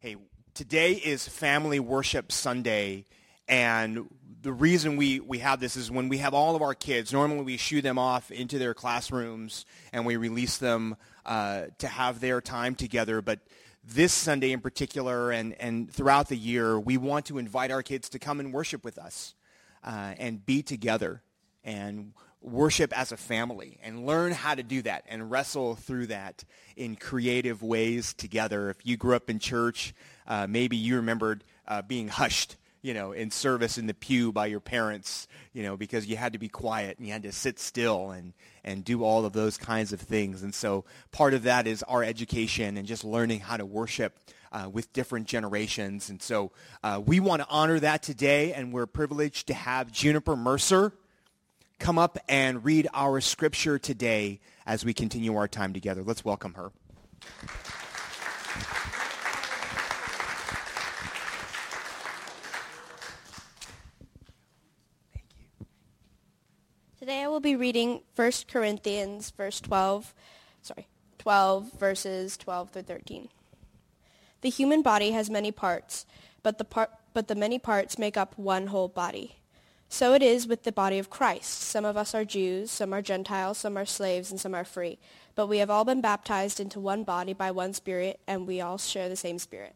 hey, today is Family Worship Sunday, and the reason we have this is when we have all of our kids, normally we shoo them off into their classrooms and we release them to have their time together, but this Sunday in particular and throughout the year, we want to invite our kids to come and worship with us and be together and worship as a family and learn how to do that and wrestle through that in creative ways together. If you grew up in church, maybe you remembered being hushed, you know, in service in the pew by your parents, you know, because you had to be quiet and you had to sit still and do all of those kinds of things. And so part of that is our education and just learning how to worship with different generations. And so we want to honor that today, and we're privileged to have Juniper Mercer come up and read our scripture today as we continue our time together. Let's welcome her. Thank you. Today I will be reading 1 Corinthians verse 12 verses 12 through 13. The human body has many parts, but the many parts make up one whole body. So it is with the body of Christ. Some of us are Jews, some are Gentiles, some are slaves, and some are free. But we have all been baptized into one body by one Spirit, and we all share the same Spirit.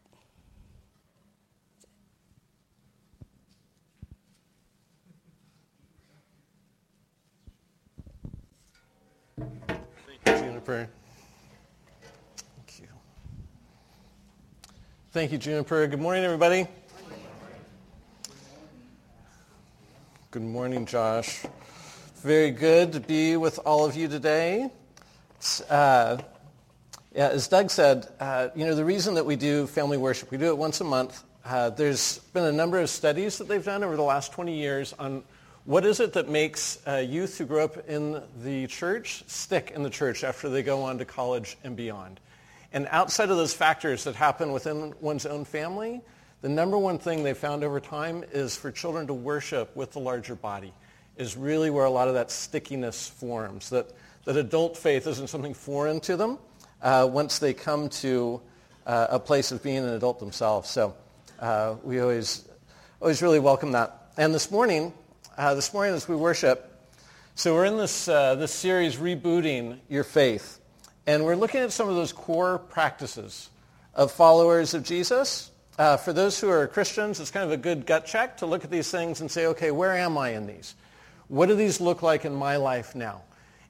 Thank you, Juniper. Thank you. Thank you, Juniper. Good morning, everybody. Good morning, Josh. Very good to be with all of you today. As Doug said, the reason that we do family worship, we do it once a month. There's been a number of studies that they've done over the last 20 years on what is it that makes youth who grow up in the church stick in the church after they go on to college and beyond. And outside of those factors that happen within one's own family, the number one thing they found over time is for children to worship with the larger body is really where a lot of that stickiness forms, that adult faith isn't something foreign to them once they come to a place of being an adult themselves. So we always really welcome that. And this morning as we worship, so we're in this series, Rebooting Your Faith, and we're looking at some of those core practices of followers of Jesus. For those who are Christians, it's kind of a good gut check to look at these things and say, okay, where am I in these? What do these look like in my life now?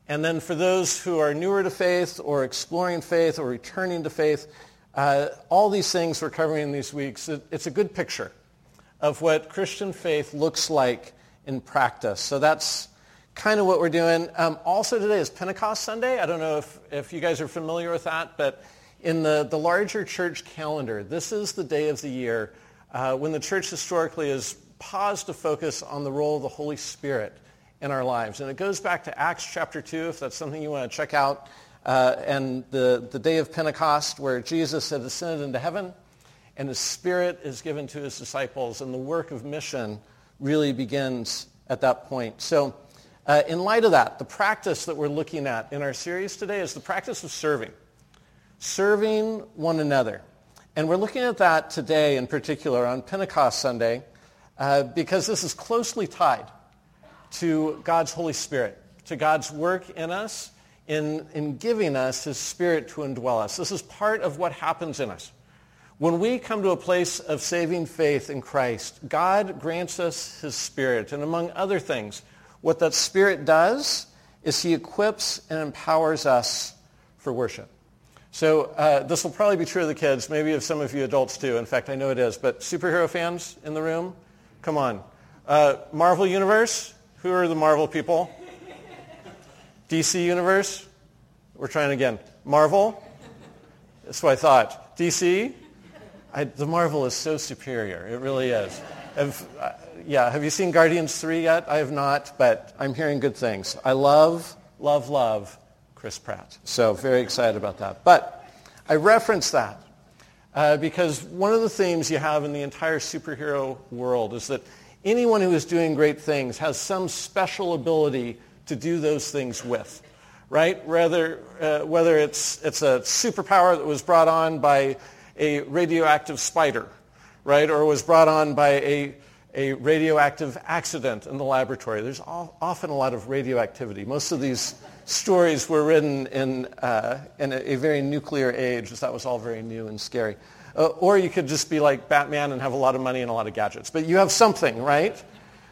And then for those who are newer to faith or exploring faith or returning to faith, all these things we're covering these weeks, it's a good picture of what Christian faith looks like in practice. So that's kind of what we're doing. Also today is Pentecost Sunday. I don't know if you guys are familiar with that, but in the larger church calendar, this is the day of the year when the church historically has paused to focus on the role of the Holy Spirit in our lives. And it goes back to Acts chapter 2, if that's something you want to check out, and the day of Pentecost where Jesus had ascended into heaven and his Spirit is given to his disciples, and the work of mission really begins at that point. So in light of that, the practice that we're looking at in our series today is the practice of serving one another. And we're looking at that today in particular on Pentecost Sunday because this is closely tied to God's Holy Spirit, to God's work in us in giving us his Spirit to indwell us. This is part of what happens in us. When we come to a place of saving faith in Christ, God grants us his Spirit. And among other things, what that Spirit does is he equips and empowers us for worship. So this will probably be true of the kids, maybe of some of you adults too. In fact, I know it is. But superhero fans in the room, come on. Marvel Universe, who are the Marvel people? DC Universe, we're trying again. Marvel, that's what I thought. DC, the Marvel is so superior. It really is. Have you seen Guardians 3 yet? I have not, but I'm hearing good things. I love Chris Pratt. So very excited about that. But I reference that because one of the themes you have in the entire superhero world is that anyone who is doing great things has some special ability to do those things with, right? Whether it's a superpower that was brought on by a radioactive spider, right? Or was brought on by a radioactive accident in the laboratory. There's often a lot of radioactivity. Most of these stories were written in a very nuclear age, as that was all very new and scary. Or you could just be like Batman and have a lot of money and a lot of gadgets. But you have something, right,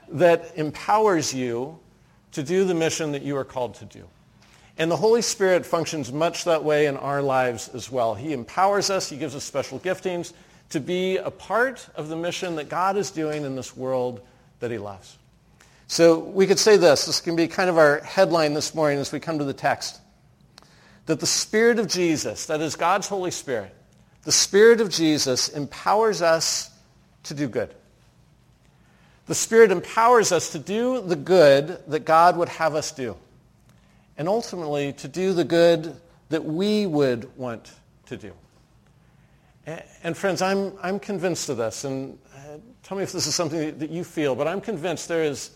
that empowers you to do the mission that you are called to do. And the Holy Spirit functions much that way in our lives as well. He empowers us. He gives us special giftings to be a part of the mission that God is doing in this world that he loves. So we could say this. This can be kind of our headline this morning as we come to the text. That the Spirit of Jesus, that is God's Holy Spirit, the Spirit of Jesus empowers us to do good. The Spirit empowers us to do the good that God would have us do. And ultimately, to do the good that we would want to do. And friends, I'm convinced of this. And tell me if this is something that you feel. But I'm convinced there is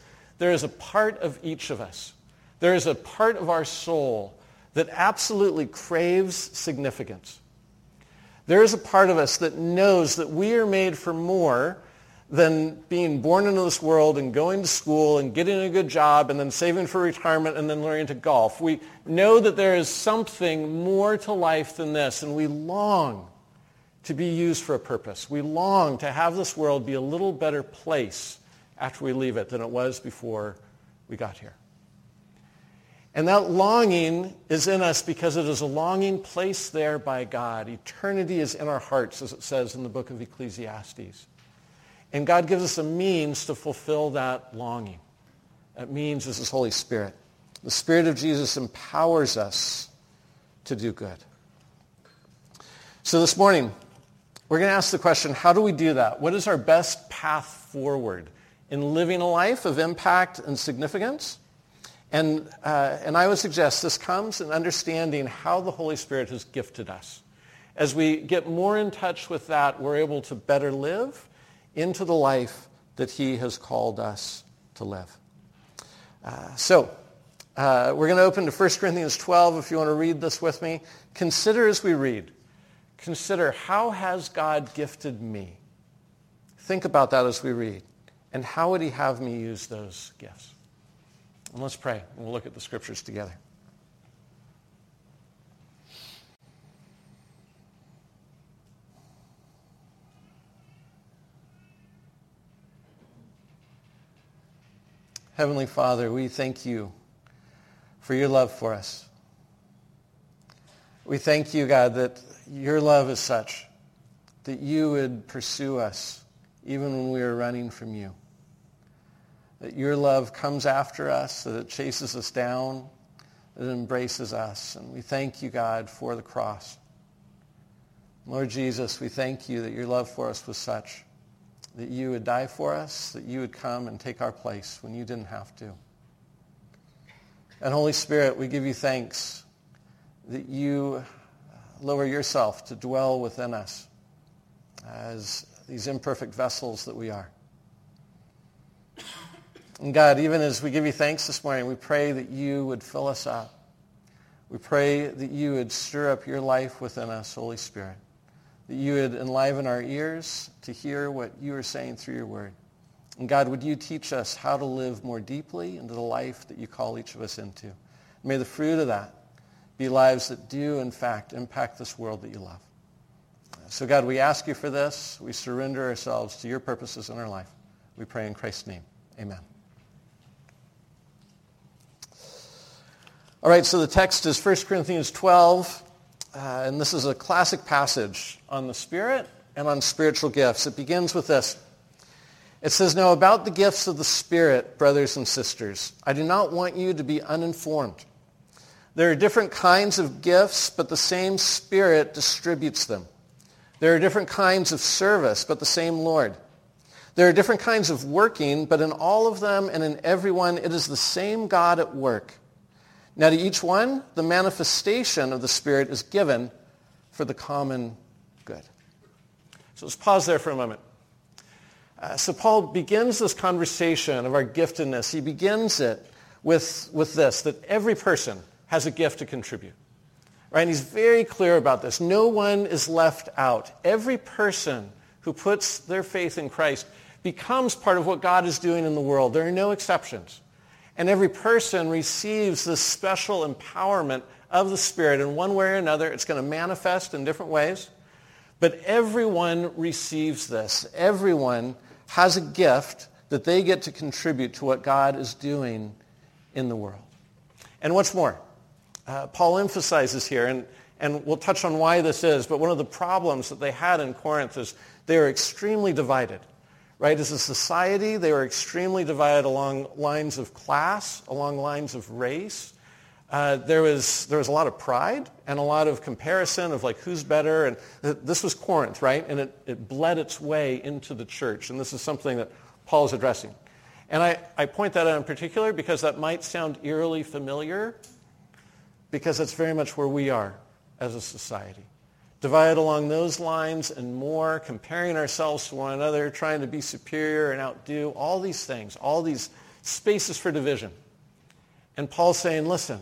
a part of each of us. There is a part of our soul that absolutely craves significance. There is a part of us that knows that we are made for more than being born into this world and going to school and getting a good job and then saving for retirement and then learning to golf. We know that there is something more to life than this, and we long to be used for a purpose. We long to have this world be a little better place after we leave it than it was before we got here. And that longing is in us because it is a longing placed there by God. Eternity is in our hearts, as it says in the book of Ecclesiastes. And God gives us a means to fulfill that longing. That means is his Holy Spirit. The Spirit of Jesus empowers us to do good. So this morning, we're going to ask the question, how do we do that? What is our best path forward in living a life of impact and significance? And I would suggest this comes in understanding how the Holy Spirit has gifted us. As we get more in touch with that, we're able to better live into the life that he has called us to live. So we're going to open to 1 Corinthians 12 if you want to read this with me. Consider as we read. Consider how has God gifted me? Think about that as we read. And how would he have me use those gifts? And let's pray, and we'll look at the scriptures together. Heavenly Father, we thank you for your love for us. We thank you, God, that your love is such that you would pursue us even when we are running from you. That your love comes after us, that it chases us down, that it embraces us. And we thank you, God, for the cross. Lord Jesus, we thank you that your love for us was such that you would die for us, that you would come and take our place when you didn't have to. And Holy Spirit, we give you thanks that you lower yourself to dwell within us as these imperfect vessels that we are. And God, even as we give you thanks this morning, we pray that you would fill us up. We pray that you would stir up your life within us, Holy Spirit. That you would enliven our ears to hear what you are saying through your word. And God, would you teach us how to live more deeply into the life that you call each of us into. May the fruit of that be lives that do, in fact, impact this world that you love. So God, we ask you for this. We surrender ourselves to your purposes in our life. We pray in Christ's name. Amen. All right, so the text is 1 Corinthians 12. And this is a classic passage on the Spirit and on spiritual gifts. It begins with this. It says, "Now about the gifts of the Spirit, brothers and sisters, I do not want you to be uninformed. There are different kinds of gifts, but the same Spirit distributes them. There are different kinds of service, but the same Lord. There are different kinds of working, but in all of them and in everyone, it is the same God at work. Now to each one, the manifestation of the Spirit is given for the common good." So let's pause there for a moment. So Paul begins this conversation of our giftedness. He begins it with this, that every person has a gift to contribute. Right? And he's very clear about this. No one is left out. Every person who puts their faith in Christ becomes part of what God is doing in the world. There are no exceptions. And every person receives this special empowerment of the Spirit in one way or another. It's going to manifest in different ways. But everyone receives this. Everyone has a gift that they get to contribute to what God is doing in the world. And what's more, Paul emphasizes here, and we'll touch on why this is, but one of the problems that they had in Corinth is they were extremely divided. Right? As a society, they were extremely divided along lines of class, along lines of race. There was a lot of pride and a lot of comparison of like who's better. And this was Corinth, right? And it bled its way into the church. And this is something that Paul's addressing. And I point that out in particular because that might sound eerily familiar, because that's very much where we are as a society. Divided along those lines and more, comparing ourselves to one another, trying to be superior and outdo, all these things, all these spaces for division. And Paul's saying, listen,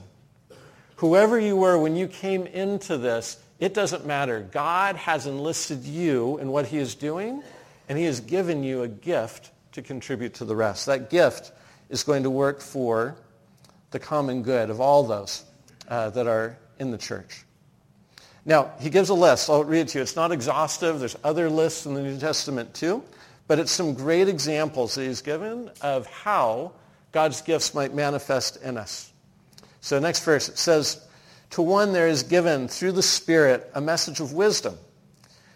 whoever you were when you came into this, it doesn't matter. God has enlisted you in what he is doing, and he has given you a gift to contribute to the rest. That gift is going to work for the common good of all those that are in the church. Now, he gives a list. I'll read it to you. It's not exhaustive. There's other lists in the New Testament too, but it's some great examples that he's given of how God's gifts might manifest in us. So next verse, it says, to one there is given through the Spirit a message of wisdom,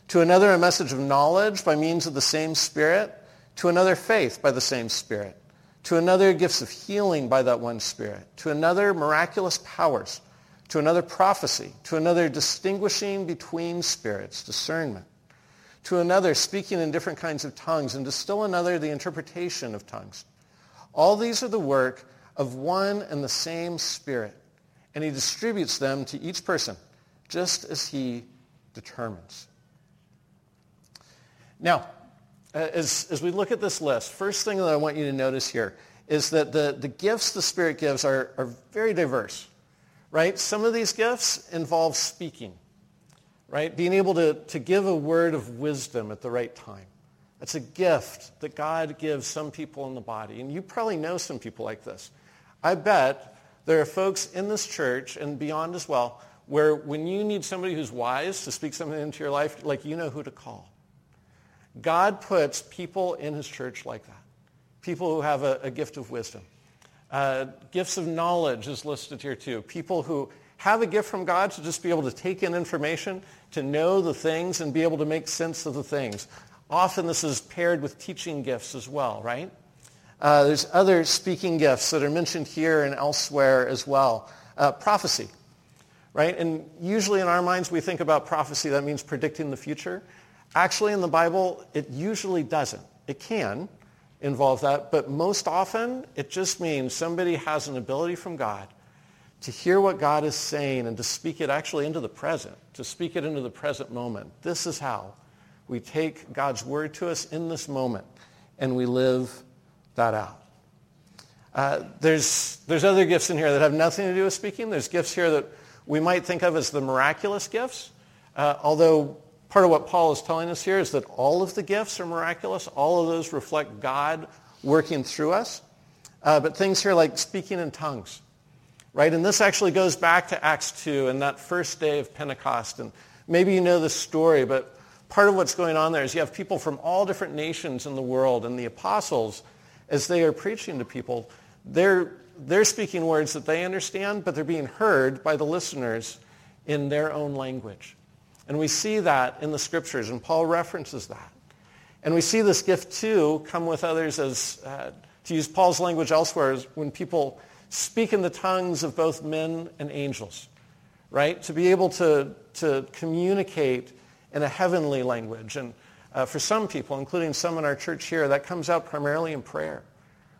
to another a message of knowledge by means of the same Spirit, to another faith by the same Spirit, to another gifts of healing by that one Spirit, to another miraculous powers, to another prophecy, to another distinguishing between spirits, discernment, to another speaking in different kinds of tongues, and to still another the interpretation of tongues. All these are the work of one and the same Spirit, and he distributes them to each person just as he determines. Now, as we look at this list, first thing that I want you to notice here is that the gifts the Spirit gives are very diverse, right? Some of these gifts involve speaking, right? Being able to give a word of wisdom at the right time. That's a gift that God gives some people in the body. And you probably know some people like this. I bet there are folks in this church and beyond as well where when you need somebody who's wise to speak something into your life, like you know who to call. God puts people in his church like that, people who have a gift of wisdom. Gifts of knowledge is listed here too. People who have a gift from God to just be able to take in information, to know the things and be able to make sense of the things. Often this is paired with teaching gifts as well, right? There's other speaking gifts that are mentioned here and elsewhere as well. Prophecy, right? And usually in our minds we think about prophecy, that means predicting the future. Actually in the Bible, it usually doesn't. It can involve that, but most often it just means somebody has an ability from God to hear what God is saying and to speak it actually into the present, to speak it into the present moment. This is how we take God's word to us in this moment, and we live that out. There's other gifts in here that have nothing to do with speaking. There's gifts here that we might think of as the miraculous gifts, although part of what Paul is telling us here is that all of the gifts are miraculous. All of those reflect God working through us. But things here like speaking in tongues, right? And this actually goes back to Acts 2 and that first day of Pentecost. And maybe you know this story, but part of what's going on there is you have people from all different nations in the world, and the apostles, as they are preaching to people, they're speaking words that they understand, but they're being heard by the listeners in their own language. And we see that in the Scriptures, and Paul references that. And we see this gift, too, come with others as, to use Paul's language elsewhere, is when people speak in the tongues of both men and angels, right? To be able to communicate in a heavenly language. And for some people, including some in our church here, that comes out primarily in prayer,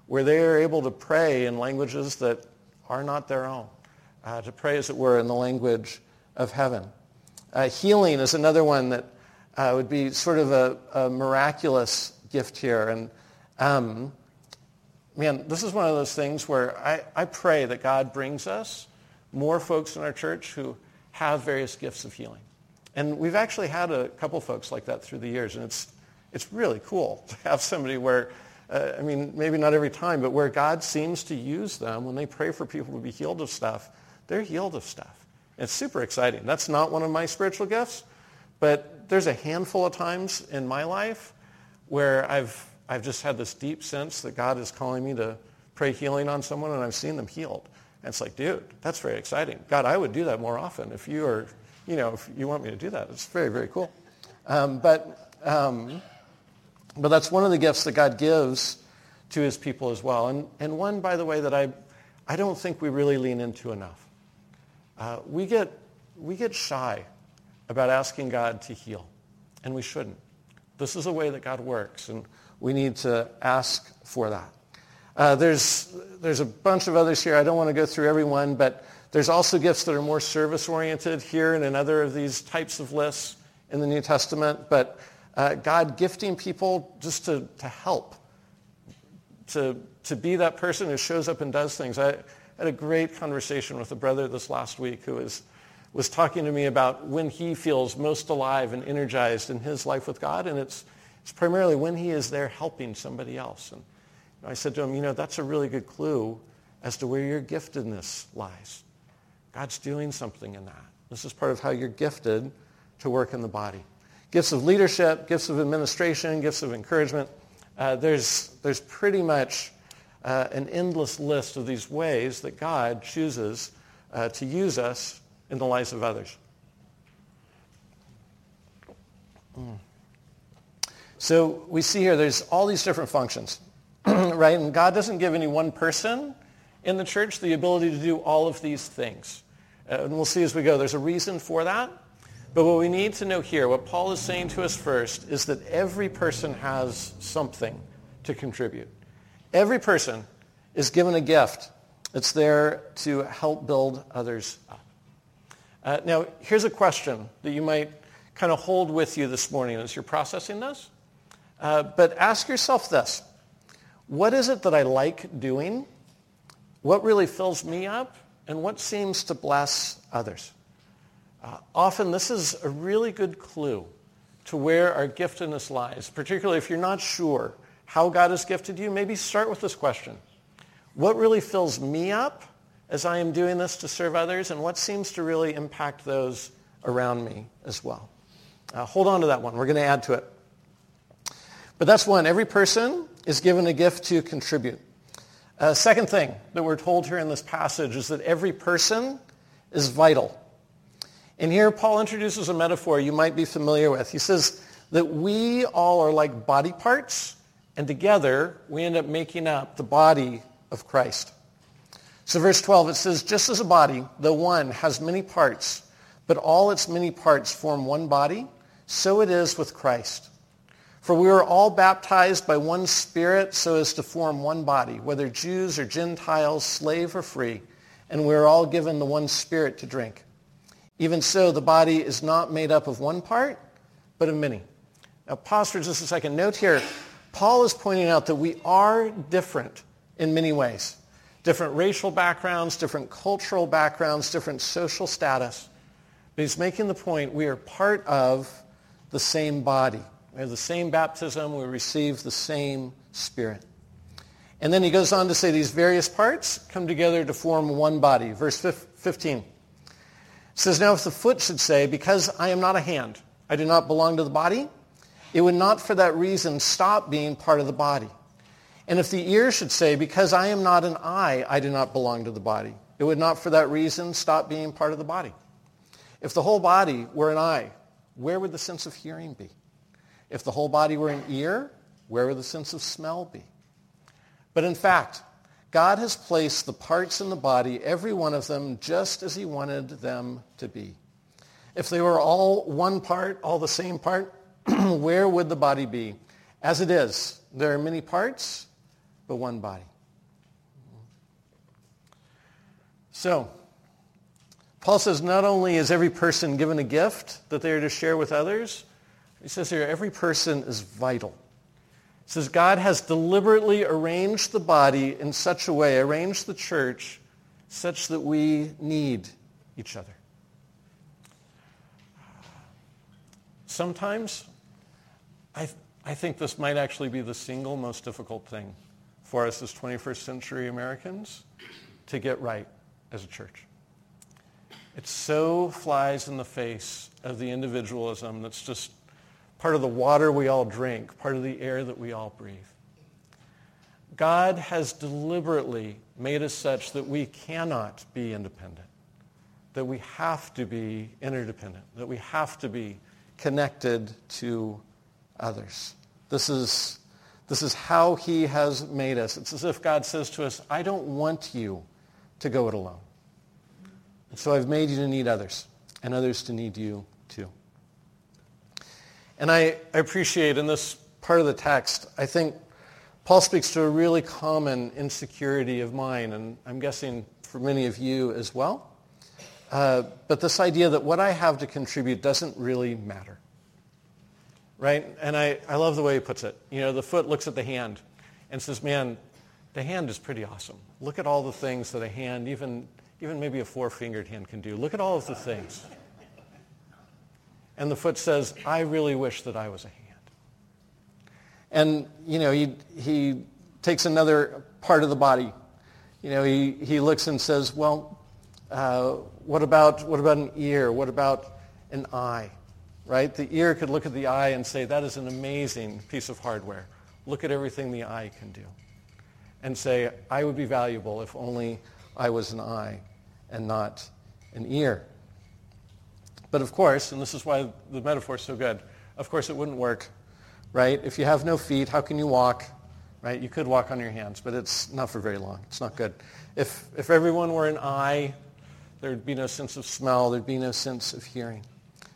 where they are able to pray in languages that are not their own, to pray, as it were, in the language of heaven. Healing is another one that would be sort of a miraculous gift here. And man, this is one of those things where I pray that God brings us more folks in our church who have various gifts of healing. And we've actually had a couple folks like that through the years, and it's really cool to have somebody where, I mean, maybe not every time, but where God seems to use them when they pray for people to be healed of stuff, they're healed of stuff. And it's super exciting. That's not one of my spiritual gifts, but there's a handful of times in my life where I've just had this deep sense that God is calling me to pray healing on someone, and I've seen them healed. And it's like, dude, that's very exciting. God, I would do that more often if you are, you know, if you want me to do that. It's very, very cool. But that's one of the gifts that God gives to his people as well. And one, by the way, that I don't think we really lean into enough. We get shy about asking God to heal, and we shouldn't. This is a way that God works, and we need to ask for that. There's a bunch of others here. I don't want to go through every one, but there's also gifts that are more service-oriented here and in another of these types of lists in the New Testament. But God gifting people just to help, to be that person who shows up and does things. I had a great conversation with a brother this last week who was talking to me about when he feels most alive and energized in his life with God, and it's primarily when he is there helping somebody else. And I said to him, you know, that's a really good clue as to where your giftedness lies. God's doing something in that. This is part of how you're gifted to work in the body. Gifts of leadership, gifts of administration, gifts of encouragement. There's pretty much an endless list of these ways that God chooses to use us in the lives of others. So we see here there's all these different functions, right? And God doesn't give any one person in the church the ability to do all of these things. And we'll see as we go. There's a reason for that. But what we need to know here, what Paul is saying to us first, is that every person has something to contribute. Every person is given a gift. It's there to help build others up. Now, here's a question that you might kind of hold with you this morning as you're processing this. But ask yourself this. What is it that I like doing? What really fills me up? And what seems to bless others? Often this is a really good clue to where our giftedness lies, particularly if you're not sure how God has gifted you. Maybe start with this question. What really fills me up as I am doing this to serve others? And what seems to really impact those around me as well? Hold on to that one. We're going to add to it. But that's one. Every person is given a gift to contribute. Second thing that we're told here in this passage is that every person is vital. And here Paul introduces a metaphor you might be familiar with. He says that we all are like body parts, and together we end up making up the body of Christ. So verse 12, it says, just as a body, though one, has many parts, but all its many parts form one body, so it is with Christ. For we were all baptized by one Spirit so as to form one body, whether Jews or Gentiles, slave or free, and we are all given the one Spirit to drink. Even so, the body is not made up of one part, but of many. Now, pause for just a second. Note here, Paul is pointing out that we are different in many ways. Different racial backgrounds, different cultural backgrounds, different social status. But he's making the point we are part of the same body. We have the same baptism. We receive the same Spirit. And then he goes on to say these various parts come together to form one body. Verse 15 says, now if the foot should say, because I am not a hand, I do not belong to the body, it would not for that reason stop being part of the body. And if the ear should say, because I am not an eye, I do not belong to the body, it would not for that reason stop being part of the body. If the whole body were an eye, where would the sense of hearing be? If the whole body were an ear, where would the sense of smell be? But in fact, God has placed the parts in the body, every one of them, just as he wanted them to be. If they were all one part, all the same part, where would the body be? As it is, there are many parts, but one body. So, Paul says not only is every person given a gift that they are to share with others, he says here, every person is vital. He says God has deliberately arranged the body in such a way, arranged the church, such that we need each other. sometimes I think this might actually be the single most difficult thing for us as 21st century Americans to get right as a church. It so flies in the face of the individualism that's just part of the water we all drink, part of the air that we all breathe. God has deliberately made us such that we cannot be independent, that we have to be interdependent, that we have to be connected to others. This is how he has made us. It's as if God says to us, I don't want you to go it alone. And so I've made you to need others, and others to need you too. And I appreciate in this part of the text, I think Paul speaks to a really common insecurity of mine, and I'm guessing for many of you as well. But this idea that what I have to contribute doesn't really matter. Right? And I love the way he puts it. You know, the foot looks at the hand and says, man, the hand is pretty awesome. Look at all the things that a hand, even maybe a four-fingered hand can do. Look at all of the things. And the foot says, I really wish that I was a hand. And, you know, he takes another part of the body. You know, he looks and says, well, what about an ear? What about an eye? Right? The ear could look at the eye and say, that is an amazing piece of hardware. Look at everything the eye can do. And say, I would be valuable if only I was an eye and not an ear. But of course, and this is why the metaphor is so good, of course it wouldn't work, right? If you have no feet, how can you walk? Right? You could walk on your hands, but it's not for very long. It's not good. If everyone were an eye, there'd be no sense of smell. There'd be no sense of hearing.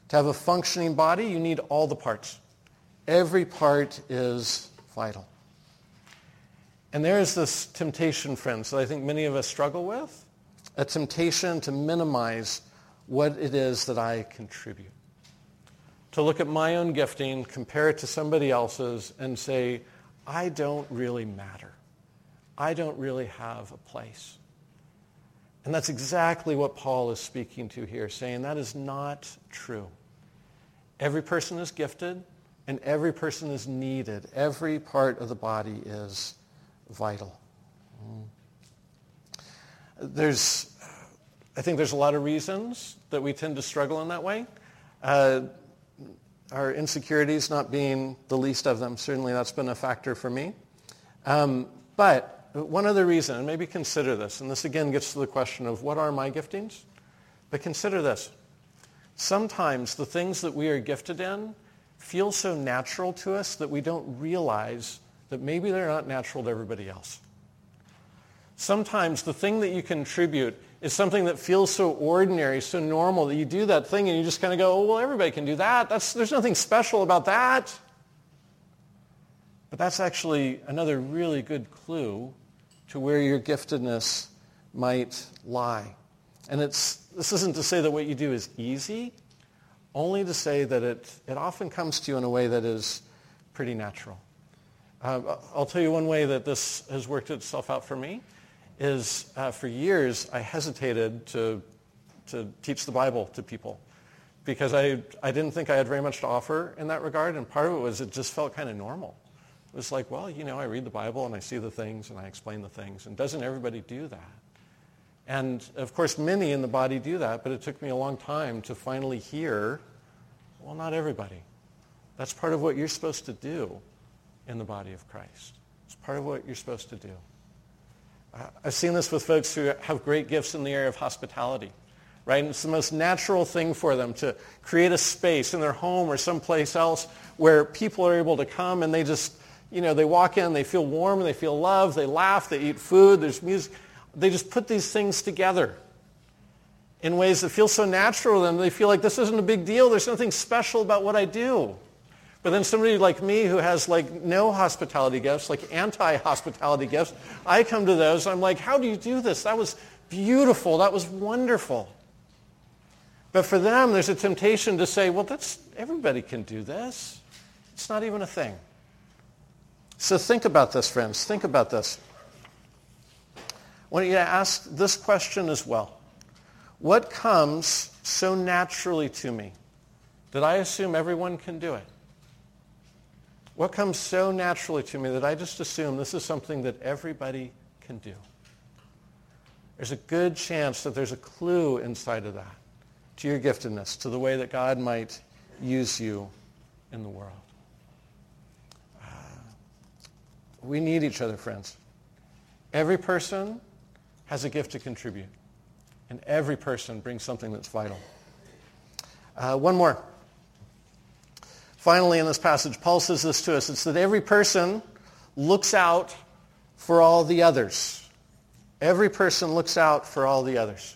To have a functioning body, you need all the parts. Every part is vital. And there is this temptation, friends, that I think many of us struggle with, a temptation to minimize what it is that I contribute. To look at my own gifting, compare it to somebody else's, and say, I don't really matter. I don't really have a place. And that's exactly what Paul is speaking to here, saying that is not true. Every person is gifted, and every person is needed. Every part of the body is vital. I think there's a lot of reasons that we tend to struggle in that way. Our insecurities not being the least of them, certainly that's been a factor for me. But one other reason, and maybe consider this, and this again gets to the question of what are my giftings? But consider this. Sometimes the things that we are gifted in feel so natural to us that we don't realize that maybe they're not natural to everybody else. Sometimes the thing that you contribute is something that feels so ordinary, so normal, that you do that thing and you just kind of go, oh, well, everybody can do that. There's nothing special about that. But that's actually another really good clue to where your giftedness might lie. And this isn't to say that what you do is easy, only to say that it often comes to you in a way that is pretty natural. I'll tell you one way that this has worked itself out for me is for years I hesitated to teach the Bible to people because I didn't think I had very much to offer in that regard, and part of it was it just felt kind of normal. It was like, well, you know, I read the Bible and I see the things and I explain the things, and doesn't everybody do that? And, of course, many in the body do that, but it took me a long time to finally hear, well, not everybody. That's part of what you're supposed to do in the body of Christ. It's part of what you're supposed to do. I've seen this with folks who have great gifts in the area of hospitality, right? And it's the most natural thing for them to create a space in their home or someplace else where people are able to come and they just, you know, they walk in, they feel warm, and they feel loved, they laugh, they eat food, there's music. They just put these things together in ways that feel so natural to them. They feel like this isn't a big deal. There's nothing special about what I do. But then somebody like me who has like no hospitality gifts, like anti-hospitality gifts, I come to those. I'm like, how do you do this? That was beautiful. That was wonderful. But for them, there's a temptation to say, well, everybody can do this. It's not even a thing. So think about this, friends. Think about this. I want you to ask this question as well. What comes so naturally to me that I assume everyone can do it? What comes so naturally to me that I just assume this is something that everybody can do? There's a good chance that there's a clue inside of that to your giftedness, to the way that God might use you in the world. We need each other, friends. Every person has a gift to contribute, and every person brings something that's vital. One more. Finally, in this passage, Paul says this to us. It's that every person looks out for all the others. Every person looks out for all the others.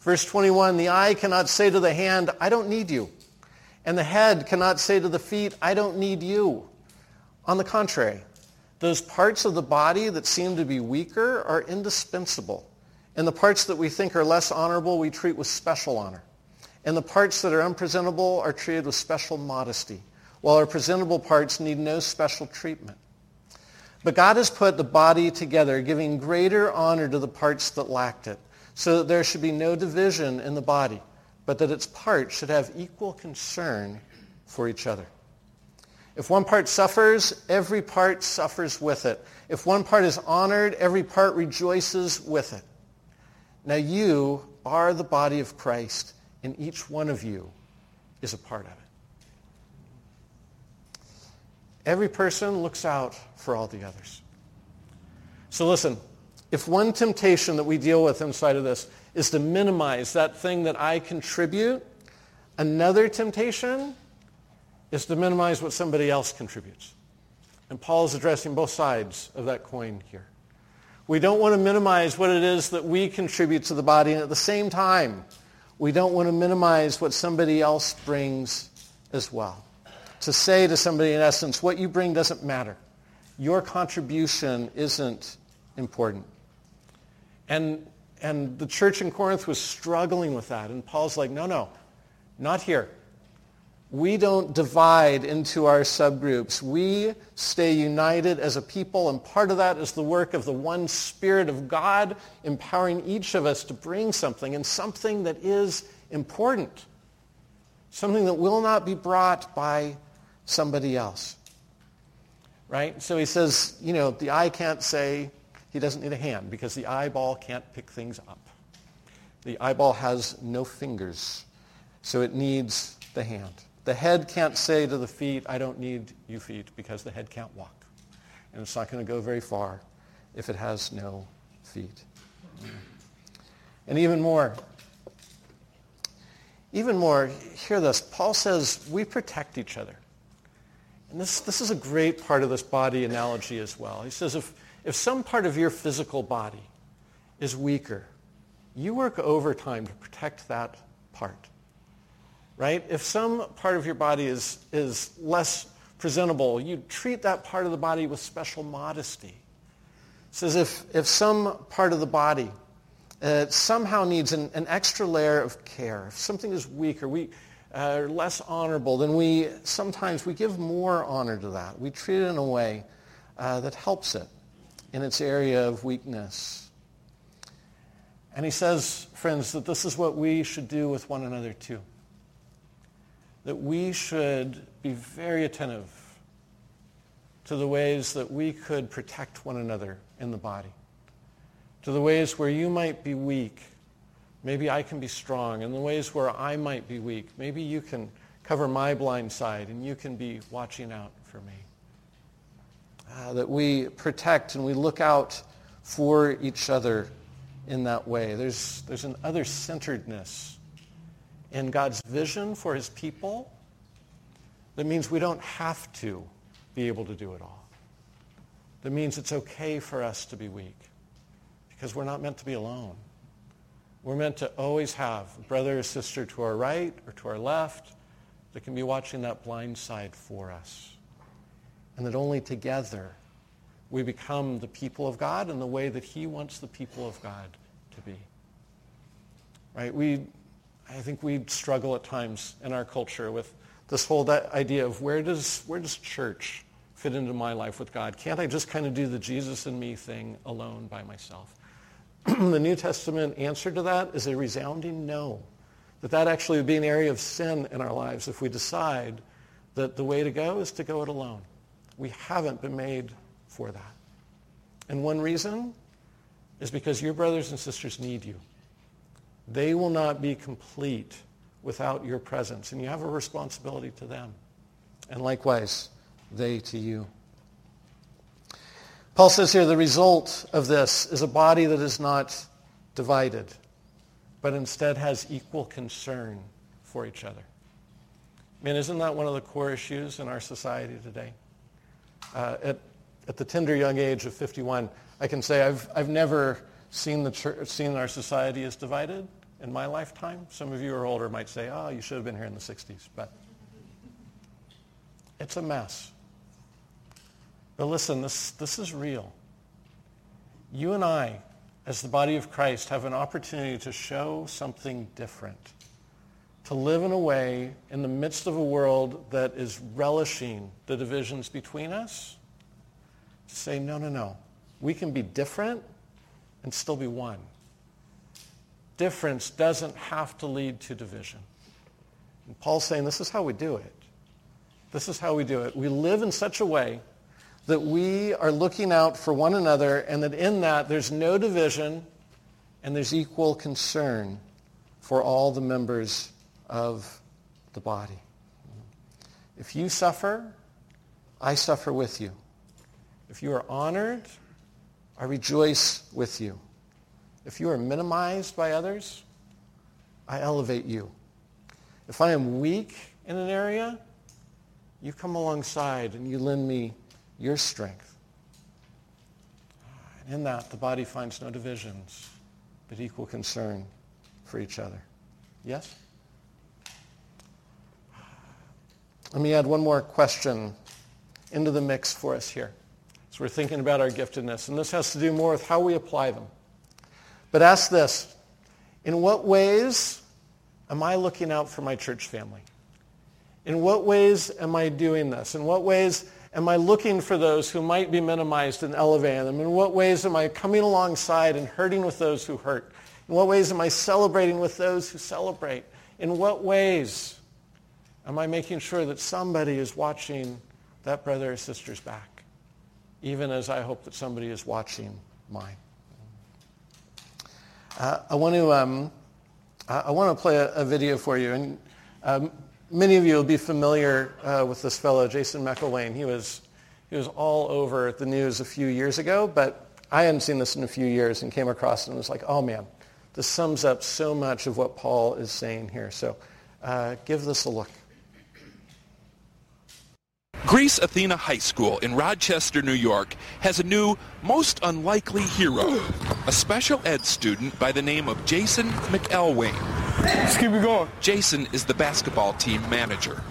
Verse 21, the eye cannot say to the hand, I don't need you. And the head cannot say to the feet, I don't need you. On the contrary, those parts of the body that seem to be weaker are indispensable. And the parts that we think are less honorable, we treat with special honor. And the parts that are unpresentable are treated with special modesty, while our presentable parts need no special treatment. But God has put the body together, giving greater honor to the parts that lacked it, so that there should be no division in the body, but that its parts should have equal concern for each other. If one part suffers, every part suffers with it. If one part is honored, every part rejoices with it. Now you are the body of Christ, and each one of you is a part of it. Every person looks out for all the others. So listen, if one temptation that we deal with inside of this is to minimize that thing that I contribute, another temptation is to minimize what somebody else contributes. And Paul is addressing both sides of that coin here. We don't want to minimize what it is that we contribute to the body, and at the same time, we don't want to minimize what somebody else brings as well. To say to somebody, in essence, what you bring doesn't matter. Your contribution isn't important. And the church in Corinth was struggling with that. And Paul's like, no, not here. We don't divide into our subgroups. We stay united as a people, and part of that is the work of the one Spirit of God empowering each of us to bring something, and something that is important, something that will not be brought by somebody else, right? So he says, the eye can't say he doesn't need a hand because the eyeball can't pick things up. The eyeball has no fingers, so it needs the hand. The head can't say to the feet, I don't need you feet, because the head can't walk. And it's not going to go very far if it has no feet. And even more, hear this. Paul says, we protect each other. And this is a great part of this body analogy as well. He says, if some part of your physical body is weaker, you work overtime to protect that part. Right? If some part of your body is less presentable, you treat that part of the body with special modesty. It says if some part of the body somehow needs an extra layer of care, if something is weaker, we are less honorable, then sometimes we give more honor to that. We treat it in a way that helps it in its area of weakness. And he says, friends, that this is what we should do with one another too. That we should be very attentive to the ways that we could protect one another in the body, to the ways where you might be weak, maybe I can be strong, and the ways where I might be weak, maybe you can cover my blind side and you can be watching out for me. That we protect and we look out for each other in that way. There's an other-centeredness in God's vision for his people, that means we don't have to be able to do it all. That means it's okay for us to be weak because we're not meant to be alone. We're meant to always have a brother or sister to our right or to our left that can be watching that blind side for us. And that only together we become the people of God in the way that he wants the people of God to be. Right? I think we struggle at times in our culture with this whole idea of where does church fit into my life with God? Can't I just kind of do the Jesus and me thing alone by myself? The New Testament answer to that is a resounding no. that actually would be an area of sin in our lives if we decide that the way to go is to go it alone. We haven't been made for that. And one reason is because your brothers and sisters need you. They will not be complete without your presence, and you have a responsibility to them. And likewise, they to you. Paul says here, the result of this is a body that is not divided, but instead has equal concern for each other. Man, isn't that one of the core issues in our society today? At the tender young age of 51, I can say I've never seen the church, seen our society as divided in my lifetime. Some of you who are older might say, oh, you should have been here in the 60s, but it's a mess. But listen, this is real. You and I, as the body of Christ, have an opportunity to show something different, to live in a way in the midst of a world that is relishing the divisions between us, to say, no. We can be different and still be one. Difference doesn't have to lead to division. And Paul's saying this is how we do it. This is how we do it. We live in such a way that we are looking out for one another, and that in that there's no division and there's equal concern for all the members of the body. If you suffer, I suffer with you. If you are honored, I rejoice with you. If you are minimized by others, I elevate you. If I am weak in an area, you come alongside and you lend me your strength. And in that, the body finds no divisions, but equal concern for each other. Yes? Let me add one more question into the mix for us here. So we're thinking about our giftedness, and this has to do more with how we apply them. But ask this, in what ways am I looking out for my church family? In what ways am I doing this? In what ways am I looking for those who might be minimized and elevating them? In what ways am I coming alongside and hurting with those who hurt? In what ways am I celebrating with those who celebrate? In what ways am I making sure that somebody is watching that brother or sister's back, even as I hope that somebody is watching mine? I want to play a video for you, and many of you will be familiar with this fellow, Jason McElwain. He was all over the news a few years ago, but I hadn't seen this in a few years and came across it and was like, oh man, this sums up so much of what Paul is saying here. So give this a look. Greece Athena High School in Rochester, New York, has a new, most unlikely hero, a special ed student by the name of Jason McElwain. Let's keep it going. Jason is the basketball team manager.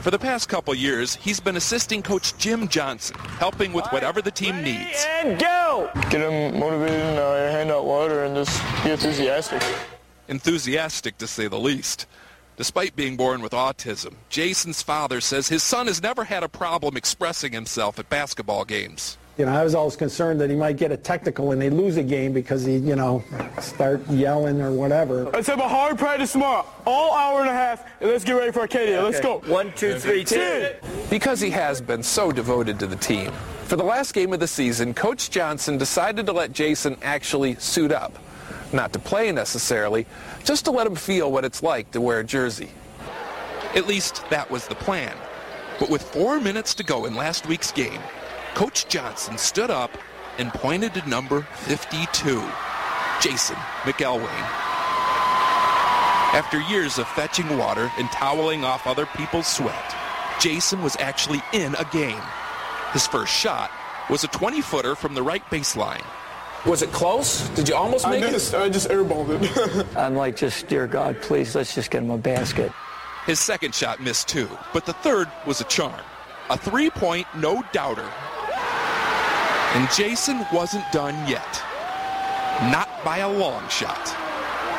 For the past couple years, he's been assisting Coach Jim Johnson, helping with whatever the team needs. And go! Get him motivated and hand out water and just be enthusiastic. Enthusiastic, to say the least. Despite being born with autism, Jason's father says his son has never had a problem expressing himself at basketball games. You know, I was always concerned that he might get a technical and they lose a game because he, start yelling or whatever. Let's have a hard practice tomorrow, all hour and a half, and let's get ready for Arcadia. Okay. Let's go. 1, 2, 3, 10. Because he has been so devoted to the team, for the last game of the season, Coach Johnson decided to let Jason actually suit up. Not to play necessarily, just to let him feel what it's like to wear a jersey. At least that was the plan. But with 4 minutes to go in last week's game, Coach Johnson stood up and pointed to number 52, Jason McElwain. After years of fetching water and toweling off other people's sweat, Jason was actually in a game. His first shot was a 20-footer from the right baseline. Was it close? Did you almost make it? I just airballed it. I'm like, just, dear God, please, let's just get him a basket. His second shot missed too, but the third was a charm. A three-point no-doubter. And Jason wasn't done yet. Not by a long shot.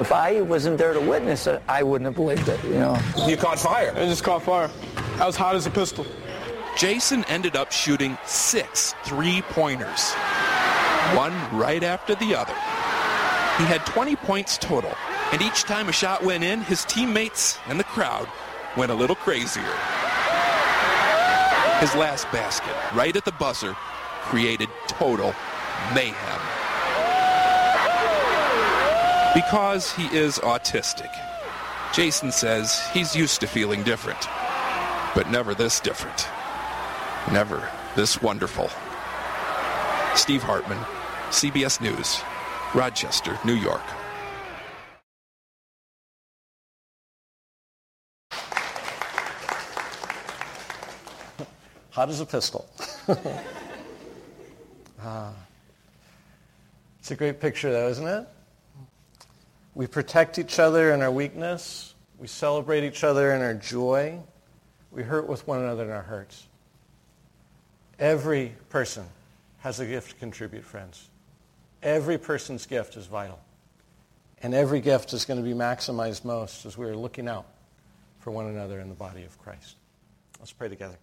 If I wasn't there to witness it, I wouldn't have believed it, You caught fire. I just caught fire. I was hot as a pistol. Jason ended up shooting 6 3-pointers. One right after the other. He had 20 points total, And each time a shot went in, his teammates and the crowd went a little crazier. His last basket, right at the buzzer, created total mayhem. Because he is autistic, Jason says he's used to feeling different, but never this different. Never this wonderful. Steve Hartman, CBS News, Rochester, New York. Hot as a pistol. It's a great picture, though, isn't it? We protect each other in our weakness. We celebrate each other in our joy. We hurt with one another in our hurts. Every person has a gift to contribute, friends. Every person's gift is vital. And every gift is going to be maximized most as we are looking out for one another in the body of Christ. Let's pray together.